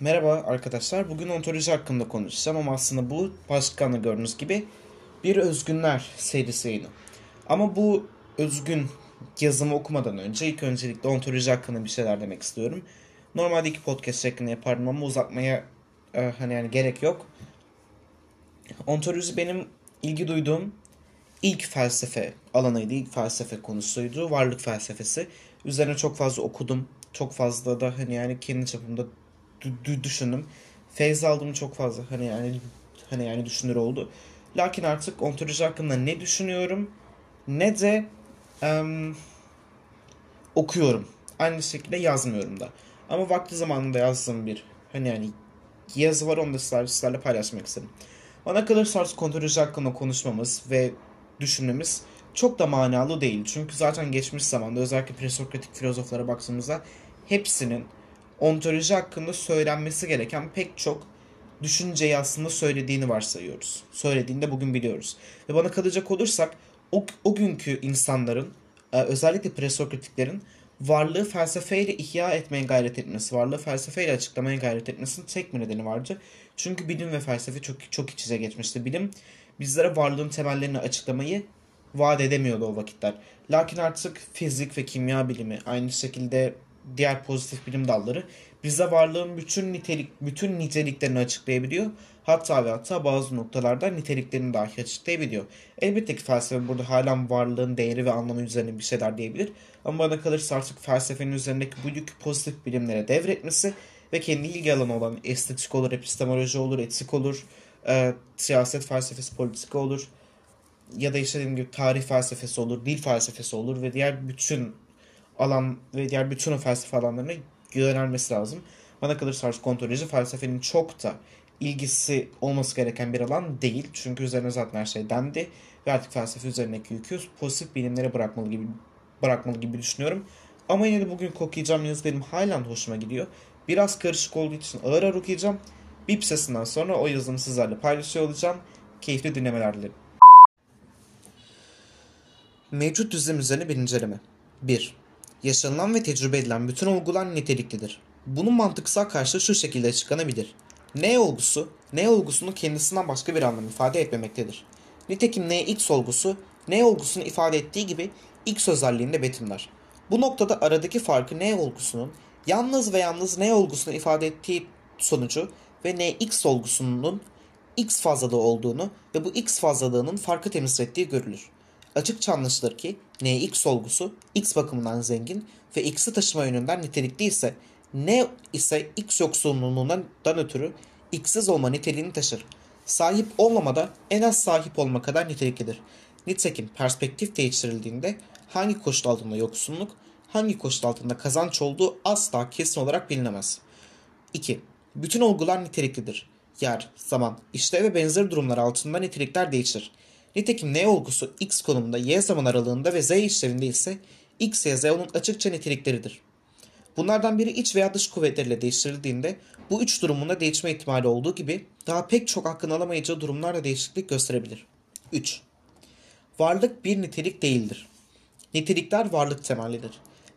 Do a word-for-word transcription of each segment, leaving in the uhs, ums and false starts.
Merhaba arkadaşlar, bugün ontoloji hakkında konuşacağım ama aslında bu başlıkta gördüğünüz gibi bir özgünler serisi yayını. Ama bu özgün yazımı okumadan önce ilk öncelikle ontoloji hakkında bir şeyler demek istiyorum. Normalde iki podcast şeklinde yapardım ama uzatmaya e, hani yani gerek yok. Ontoloji benim ilgi duyduğum ilk felsefe alanıydı, ilk felsefe konusuydu, varlık felsefesi. Üzerine çok fazla okudum, çok fazla da hani yani kendi çapımda düşündüm. Feyz aldım çok fazla. Hani yani hani yani düşünür oldu. Lakin artık ontoloji hakkında ne düşünüyorum ne de um, okuyorum. Aynı şekilde yazmıyorum da. Ama vakti zamanında yazdığım bir hani yani yazı var. Onu da sizlerle paylaşmak istedim. Ona kadar artık ontoloji hakkında konuşmamız ve düşünmemiz çok da manalı değil. Çünkü zaten geçmiş zamanda özellikle presokratik filozoflara baktığımızda hepsinin ontoloji hakkında söylenmesi gereken pek çok düşünceyi aslında söylediğini varsayıyoruz. Söylediğini de bugün biliyoruz. Ve bana kalacak olursak o, o günkü insanların, özellikle presokratiklerin varlığı felsefeyle ihya etmeye gayret etmesi, varlığı felsefeyle açıklamaya gayret etmesinin tek bir nedeni vardı. Çünkü bilim ve felsefe çok çok iç içe geçmişti. Bilim bizlere varlığın temellerini açıklamayı vaat edemiyordu o vakitler. Lakin artık fizik ve kimya bilimi, aynı şekilde diğer pozitif bilim dalları bize varlığın bütün nitelik bütün niteliklerini açıklayabiliyor. Hatta ve hatta bazı noktalarda niteliklerini dahi açıklayabiliyor. Elbette ki felsefe burada halen varlığın değeri ve anlamı üzerine bir şeyler diyebilir. Ama bana kalırsa artık felsefenin üzerindeki bu yükü pozitif bilimlere devretmesi ve kendi ilgi alanı olan estetik olur, epistemoloji olur, etik olur, e, siyaset felsefesi, politika olur ya da işte dediğim gibi tarih felsefesi olur, dil felsefesi olur ve diğer bütün alan ve diğer bütün o felsefe alanlarına yönelmesi lazım. Bana kalırsa artık ontoloji felsefenin çok da ilgisi olması gereken bir alan değil. Çünkü üzerine zaten her şey dendi ve artık felsefe üzerindeki yükü pozitif bilimlere bırakmalı gibi bırakmalı gibi düşünüyorum. Ama yine de bugün okuyacağım yazı benim halen hoşuma gidiyor. Biraz karışık olduğu için ağır ağır okuyacağım. Bip sesinden sonra o yazımı sizlerle paylaşıyor olacağım. Keyifli dinlemeler dilerim. Mevcut düzlem üzerine bir inceleme. bir. Yaşanılan ve tecrübe edilen bütün olgular niteliklidir. Bunun mantıksal karşılığı şu şekilde açıklanabilir. Ne olgusu, ne olgusunun kendisinden başka bir anlam ifade etmemektedir. Nitekim ne x olgusu, ne olgusunu ifade ettiği gibi x özelliğini de betimler. Bu noktada aradaki farkı ne olgusunun yalnız ve yalnız ne olgusunu ifade ettiği sonucu ve ne x olgusunun x fazlalığı olduğunu ve bu x fazlalığının farkı temsil ettiği görülür. Açıkça anlaşılır ki N X olgusu X bakımından zengin ve X'i taşıma yönünden nitelikli ise N ise X yoksunluğundan ötürü X'siz olma niteliğini taşır. Sahip olmamada en az sahip olma kadar niteliklidir. Nitekim perspektif değiştirildiğinde hangi koşul altında yoksunluk, hangi koşul altında kazanç olduğu asla kesin olarak bilinemez. iki. Bütün olgular niteliklidir. Yer, zaman, işlev ve benzeri durumlar altında nitelikler değişir. Nitekim N olgusu X konumunda Y zaman aralığında ve Z işlevinde ise X ve Z onun açıkça nitelikleridir. Bunlardan biri iç veya dış kuvvetleriyle değiştirildiğinde bu üç durumunda değişme ihtimali olduğu gibi daha pek çok hakkını alamayacağı durumlarla değişiklik gösterebilir. üç. Varlık bir nitelik değildir. Nitelikler varlık temellidir.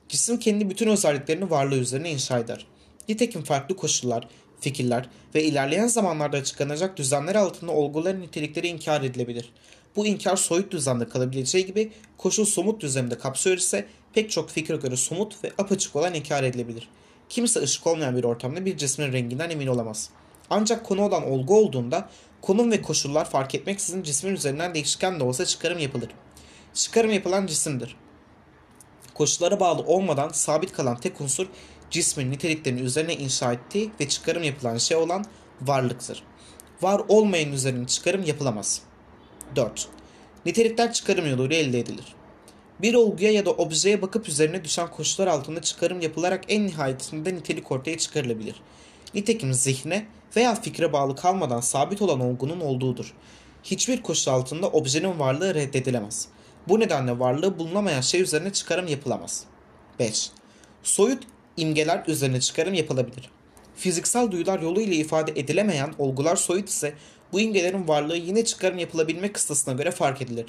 Cisim kendi bütün özelliklerini varlığı üzerine inşa eder. Nitekim farklı koşullar, fikirler ve ilerleyen zamanlarda açıklanacak düzenler altında olguların nitelikleri inkar edilebilir. Bu inkar soyut düzlemde kalabileceği gibi koşul somut düzlemde kapsıyor ise pek çok fikre göre somut ve apaçık olan inkar edilebilir. Kimse ışık olmayan bir ortamda bir cismin renginden emin olamaz. Ancak konu olan olgu olduğunda konum ve koşullar fark etmeksizin cismin üzerinden değişken de olsa çıkarım yapılır. Çıkarım yapılan cisimdir. Koşullara bağlı olmadan sabit kalan tek unsur cismin niteliklerini üzerine inşa ettiği ve çıkarım yapılan şey olan varlıktır. Var olmayan üzerine çıkarım yapılamaz. dört. Nitelikler çıkarım yoluyla elde edilir. Bir olguya ya da objeye bakıp üzerine düşen koşullar altında çıkarım yapılarak en nihayetinde nitelik ortaya çıkarılabilir. Nitekim zihne veya fikre bağlı kalmadan sabit olan olgunun olduğudur. Hiçbir koşul altında objenin varlığı reddedilemez. Bu nedenle varlığı bulunamayan şey üzerine çıkarım yapılamaz. beş. Soyut imgeler üzerine çıkarım yapılabilir. Fiziksel duyular yoluyla ifade edilemeyen olgular soyut ise bu imgelerin varlığı yine çıkarım yapılabilme kıstasına göre fark edilir.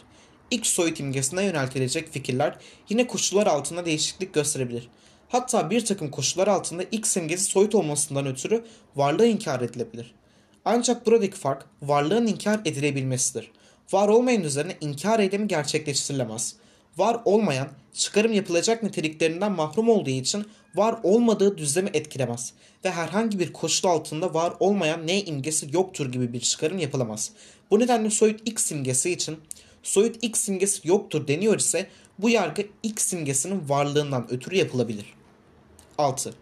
İlk soyut imgesine yöneltilecek fikirler yine koşullar altında değişiklik gösterebilir. hatta bir takım koşullar altında X simgesi soyut olmasından ötürü varlığı inkar edilebilir. Ancak buradaki fark varlığın inkar edilebilmesidir. Var olmayan üzerine inkar eylemi gerçekleştirilemez. Var olmayan, çıkarım yapılacak niteliklerinden mahrum olduğu için var olmadığı düzlemi etkilemez ve herhangi bir koşul altında var olmayan N imgesi yoktur gibi bir çıkarım yapılamaz. Bu nedenle soyut X simgesi için soyut X simgesi yoktur deniyor ise bu yargı X simgesinin varlığından ötürü yapılabilir. altı.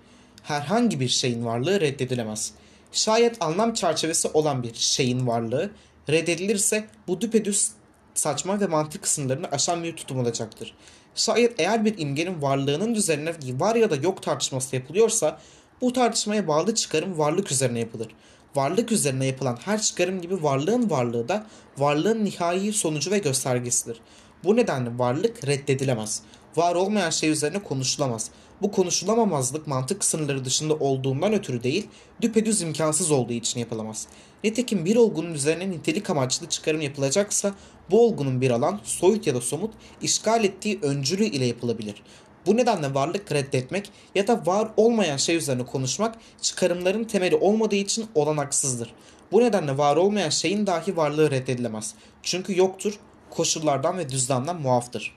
Herhangi bir şeyin varlığı reddedilemez. Şayet anlam çerçevesi olan bir şeyin varlığı reddedilirse bu düpedüz saçma ve mantık sınırlarını aşan bir tutum olacaktır. Şayet eğer bir imgenin varlığının üzerine var ya da yok tartışması yapılıyorsa bu tartışmaya bağlı çıkarım varlık üzerine yapılır. Varlık üzerine yapılan her çıkarım gibi varlığın varlığı da varlığın nihai sonucu ve göstergesidir. Bu nedenle varlık reddedilemez. Var olmayan şey üzerine konuşulamaz. Bu konuşulamamazlık mantık sınırları dışında olduğundan ötürü değil, düpedüz imkansız olduğu için yapılamaz. Nitekim bir olgunun üzerine nitelik amaçlı çıkarım yapılacaksa bu olgunun bir alan, soyut ya da somut, işgal ettiği öncülü ile yapılabilir. Bu nedenle varlık reddetmek ya da var olmayan şey üzerine konuşmak çıkarımların temeli olmadığı için olanaksızdır. Bu nedenle var olmayan şeyin dahi varlığı reddedilemez. Çünkü yoktur, koşullardan ve düzlemden muaftır.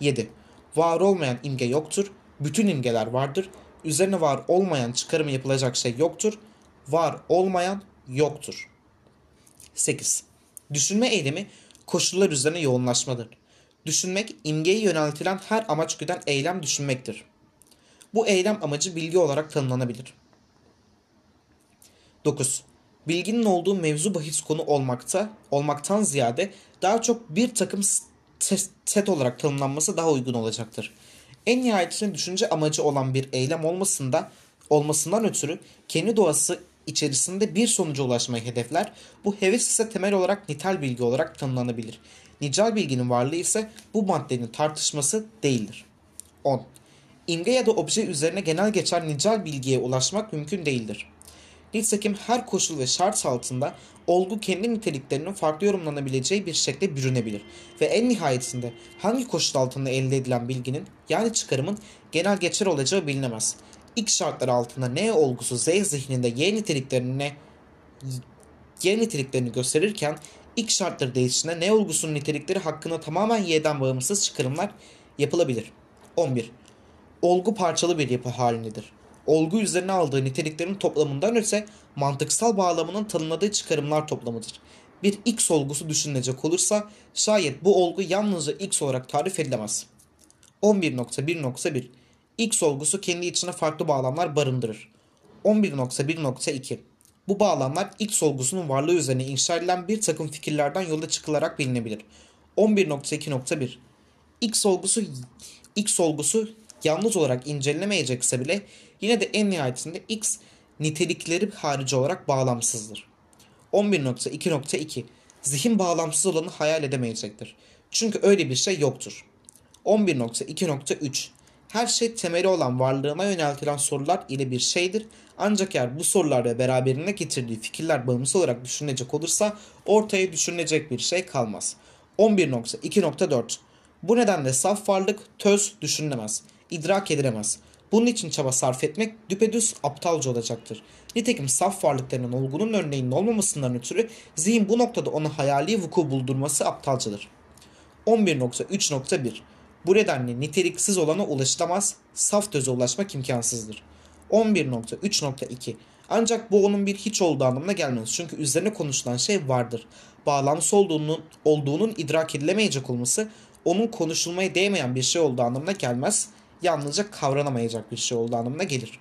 yedi. Var olmayan imge yoktur, bütün imgeler vardır. Üzerine var olmayan çıkarımı yapılacak şey yoktur. Var olmayan yoktur. sekiz. Düşünme eylemi koşullar üzerine yoğunlaşmadır. Düşünmek, imgeye yöneltilen her amaç güden eylem düşünmektir. Bu eylem amacı bilgi olarak tanımlanabilir. dokuz. Bilginin olduğu mevzu bahis konu olmakta, olmaktan ziyade daha çok bir takım set olarak tanımlanması daha uygun olacaktır. En nihayetinde düşünce amacı olan bir eylem olmasında, olmasından ötürü kendi doğası içerisinde bir sonuca ulaşmayı hedefler, bu heves ise temel olarak nitel bilgi olarak tanımlanabilir. Nicel bilginin varlığı ise bu maddenin tartışması değildir. on. İmge ya da obje üzerine genel geçer nicel bilgiye ulaşmak mümkün değildir. Nitekim her koşul ve şart altında olgu kendi niteliklerinin farklı yorumlanabileceği bir şekle bürünebilir ve en nihayetinde hangi koşul altında elde edilen bilginin yani çıkarımın genel geçer olacağı bilinemez. X şartları altında N olgusu Z zihninde Y niteliklerini, y niteliklerini gösterirken X şartları değiştiğinde N olgusunun nitelikleri hakkında tamamen Y'den bağımsız çıkarımlar yapılabilir. on bir. Olgu parçalı bir yapı halindedir. Olgu üzerine aldığı niteliklerin toplamından öte mantıksal bağlamının tanımladığı çıkarımlar toplamıdır. Bir X olgusu düşünülecek olursa şayet bu olgu yalnızca X olarak tarif edilemez. on bir nokta bir nokta bir X olgusu kendi içine farklı bağlamlar barındırır. on bir nokta bir nokta iki Bu bağlamlar X olgusunun varlığı üzerine inşa edilen bir takım fikirlerden yola çıkılarak bilinebilir. on bir nokta iki nokta bir X olgusu X olgusu yalnız olarak incelenemeyecekse bile yine de en nihayetinde X nitelikleri harici olarak bağlamsızdır. on bir nokta iki nokta iki Zihin bağlamsız olanı hayal edemeyecektir. Çünkü öyle bir şey yoktur. on bir nokta iki nokta üç Her şey temeli olan varlığına yöneltilen sorular ile bir şeydir. Ancak eğer bu sorularla beraberinde getirdiği fikirler bağımsız olarak düşünülecek olursa ortaya düşünülecek bir şey kalmaz. on bir nokta iki nokta dört Bu nedenle saf varlık töz düşünülemez, idrak edilemez. Bunun için çaba sarf etmek düpedüz aptalca olacaktır. Nitekim saf varlıklarının olgunun örneğinin olmamasından ötürü zihin bu noktada ona hayali vuku buldurması aptalcadır. on bir nokta üç nokta bir Bu nedenle niteliksiz olana ulaşılamaz, saf töze ulaşmak imkansızdır. on bir nokta üç nokta iki Ancak bu onun bir hiç olduğu anlamına gelmez. Çünkü üzerine konuşulan şey vardır. Bağlamsız olduğunun, olduğunun idrak edilemeyecek olması onun konuşulmaya değmeyen bir şey olduğu anlamına gelmez. Yalnızca kavranamayacak bir şey olduğu anlamına gelir.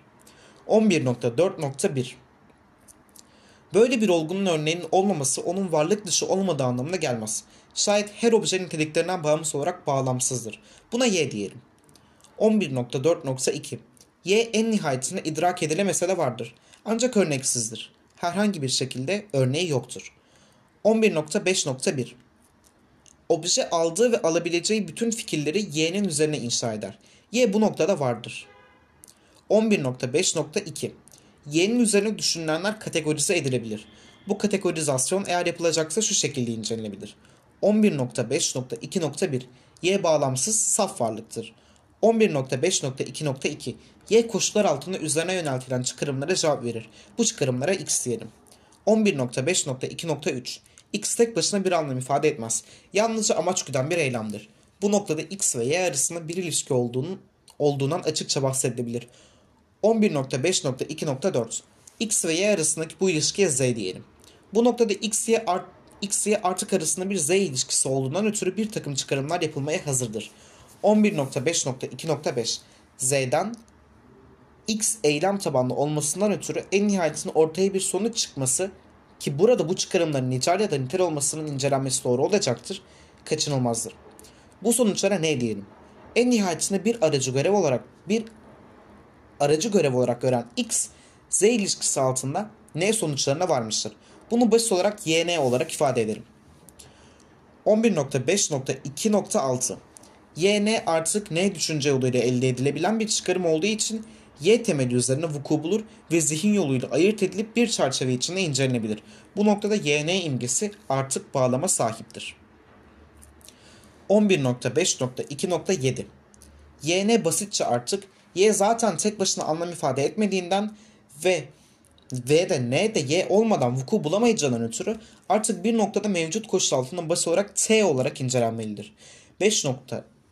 on bir nokta dört nokta bir Böyle bir olgunun örneğinin olmaması onun varlık dışı olmadığı anlamına gelmez. Şayet her obje niteliklerinden bağımsız olarak bağlamsızdır. Buna Y diyelim. on bir nokta dört nokta iki Y en nihayetinde idrak edilemese de vardır. Ancak örneksizdir. Herhangi bir şekilde örneği yoktur. on bir nokta beş nokta bir Obje aldığı ve alabileceği bütün fikirleri Y'nin üzerine inşa eder. Y bu noktada vardır. on bir nokta beş nokta iki Y'nin üzerine düşünülenler kategorize edilebilir. Bu kategorizasyon eğer yapılacaksa şu şekilde incelenebilir. on bir nokta beş nokta iki nokta bir Y bağlamsız saf varlıktır. on bir nokta beş nokta iki nokta iki y koşullar altında üzerine yöneltilen çıkarımlara cevap verir. Bu çıkarımlara x diyelim. on bir nokta beş nokta iki nokta üç x tek başına bir anlam ifade etmez. Yalnızca amaç güden bir eylemdir. Bu noktada x ve y arasında bir ilişki olduğunun, olduğundan açıkça bahsedilebilir. on bir nokta beş nokta iki nokta dört x ve y arasındaki bu ilişkiye z diyelim. Bu noktada x y, art, x, y artık arasında bir z ilişkisi olduğundan ötürü bir takım çıkarımlar yapılmaya hazırdır. on bir nokta beş nokta iki nokta beş z'den x eylem tabanlı olmasından ötürü en nihayetinde ortaya bir sonuç çıkması ki burada bu çıkarımların nicel ya da nitel olmasının incelenmesi doğru olacaktır, kaçınılmazdır. Bu sonuçlara ne diyelim? En nihayetinde bir aracı görev olarak bir aracı görev olarak gören x, z ilişkisi altında n sonuçlarına varmıştır. Bunu basit olarak yn olarak ifade ederim. on bir nokta beş nokta iki nokta altı yn artık n düşünce yoluyla elde edilebilen bir çıkarım olduğu için y temeli üzerine vuku bulur ve zihin yoluyla ayırt edilip bir çerçeve içinde incelenebilir. Bu noktada yn imgesi artık bağlama sahiptir. on bir nokta beş nokta iki nokta yedi yn basitçe artık y zaten tek başına anlam ifade etmediğinden ve v de n de y olmadan vuku bulamayacağından ötürü artık bir noktada mevcut koşul altında basit olarak t olarak incelenmelidir.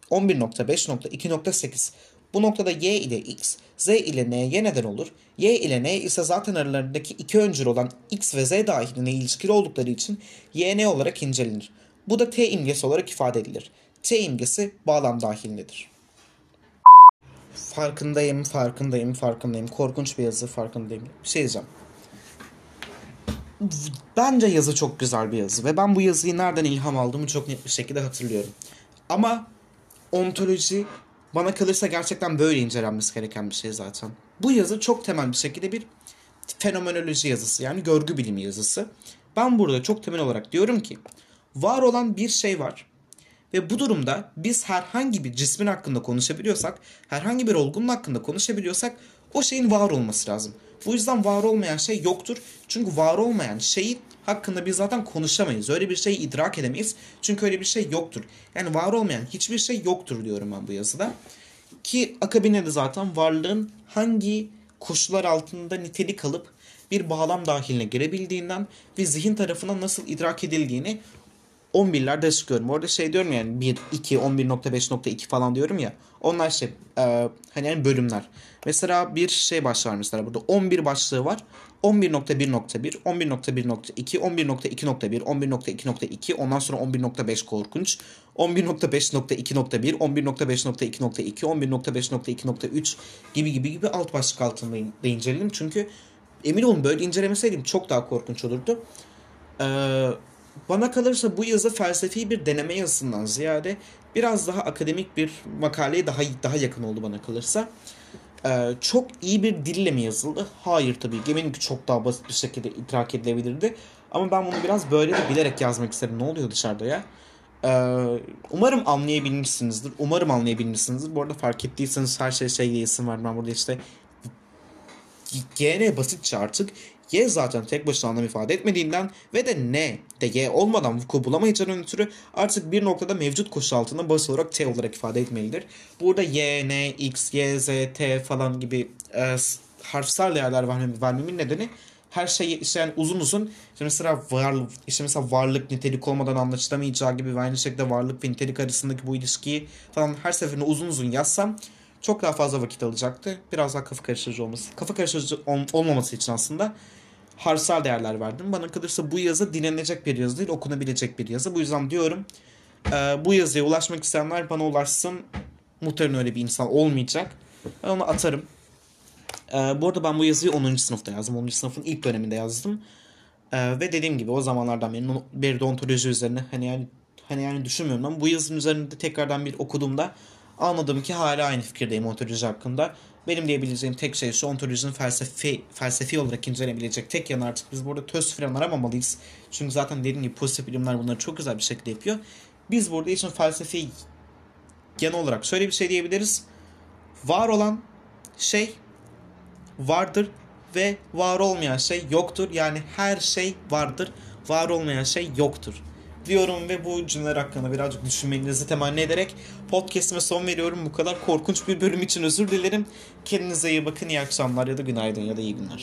on bir nokta beş nokta iki nokta sekiz bu noktada y ile x, z ile n'ye neden olur. Y ile n ise zaten aralarındaki iki öncül olan x ve z dahiline ilişkili oldukları için yn olarak incelenir. Bu da t imgesi olarak ifade edilir. T imgesi bağlam dahilindedir. Farkındayım, farkındayım, farkındayım. Korkunç bir yazı, farkındayım. Bir şey diyeceğim. Bence yazı çok güzel bir yazı ve ben bu yazıyı nereden ilham aldığımı çok net bir şekilde hatırlıyorum. Ama ontoloji bana kalırsa gerçekten böyle incelenmesi gereken bir şey zaten. Bu yazı çok temel bir şekilde bir fenomenoloji yazısı, yani görgü bilimi yazısı. Ben burada çok temel olarak diyorum ki var olan bir şey var. Ve bu durumda biz herhangi bir cismin hakkında konuşabiliyorsak, herhangi bir olgunun hakkında konuşabiliyorsak o şeyin var olması lazım. Bu yüzden var olmayan şey yoktur. Çünkü var olmayan şeyin hakkında biz zaten konuşamayız. Öyle bir şeyi idrak edemeyiz. Çünkü öyle bir şey yoktur. Yani var olmayan hiçbir şey yoktur diyorum ben bu yazıda. Ki akabinde de zaten varlığın hangi koşullar altında nitelik alıp bir bağlam dahiline girebildiğinden ve zihin tarafından nasıl idrak edildiğini on birlerde açıklıyorum. Orada şey diyorum, yani bir, iki, on bir nokta beş nokta iki falan diyorum ya. Onlar şey e, hani yani bölümler. Mesela bir şey başlar, mesela burada on bir başlığı var. on bir nokta bir nokta bir, on bir nokta bir nokta iki, on bir nokta iki nokta bir, on bir nokta iki nokta iki, ondan sonra on bir nokta beş korkunç, on bir nokta beş nokta iki nokta bir, on bir nokta beş nokta iki nokta iki, on bir nokta beş nokta iki nokta üç gibi gibi gibi alt başlık altında inceledim. Çünkü emin olun böyle incelemeseydim çok daha korkunç olurdu. Eee Bana kalırsa bu yazı felsefi bir deneme yazısından ziyade biraz daha akademik bir makaleye daha daha yakın oldu bana kalırsa. Ee, çok iyi bir dille mi yazıldı? Hayır tabii ki. Eminim ki çok daha basit bir şekilde idrak edilebilirdi. Ama ben bunu biraz böyle de bilerek yazmak istedim. Ne oluyor dışarıda ya? Ee, umarım anlayabilmişsinizdir. Umarım anlayabilmişsinizdir. Bu arada fark ettiyseniz her şey şey isim var. Ben burada işte gene basitçe artık y zaten tek başına anlam ifade etmediğinden ve de n de y olmadan vuku bulamayacağının ötürü artık bir noktada mevcut koşul altında basit olarak t olarak ifade etmelidir. Burada y, n, x, y, z, t falan gibi e, harfsel değerler vermem, vermemin nedeni her şey işte yani uzun uzun işte mesela, var, işte mesela varlık nitelik olmadan anlaşılamayacağı gibi ve aynı şekilde varlık ve nitelik arasındaki bu ilişkiyi falan her seferinde uzun uzun yazsam çok daha fazla vakit alacaktı. Biraz daha kafa karıştırıcı olması. Kafa karıştırıcı ol- olmaması için aslında harfsel değerler verdim. Bana kalırsa bu yazı dinlenecek bir yazı değil, okunabilecek bir yazı. Bu yüzden diyorum e, bu yazıya ulaşmak isteyenler bana ulaşsın. Muhtemelen öyle bir insan olmayacak. Ben onu atarım. E, bu arada ben bu yazıyı onuncu sınıfta yazdım. onuncu sınıfın ilk döneminde yazdım. E, ve dediğim gibi o zamanlardan beri, beri de ontoloji üzerine hani yani, hani yani düşünmüyorum ama bu yazının üzerinde tekrardan bir okuduğumda anladım ki hala aynı fikirdeyim ontoloji hakkında. Benim diyebileceğim tek şey şu, ontolojinin felsefi, felsefi olarak incelenebilecek tek yanı artık biz burada töz falan aramamalıyız. Çünkü zaten dediğim gibi pozitif bilimler bunları çok güzel bir şekilde yapıyor. Biz burada için felsefi yanı olarak şöyle bir şey diyebiliriz. Var olan şey vardır ve var olmayan şey yoktur. Yani her şey vardır, var olmayan şey yoktur. diyorum ve bu cümleler hakkında birazcık düşünmenizi temenni ederek podcastime son veriyorum. Bu kadar korkunç bir bölüm için özür dilerim. Kendinize iyi bakın, iyi akşamlar ya da günaydın ya da iyi günler.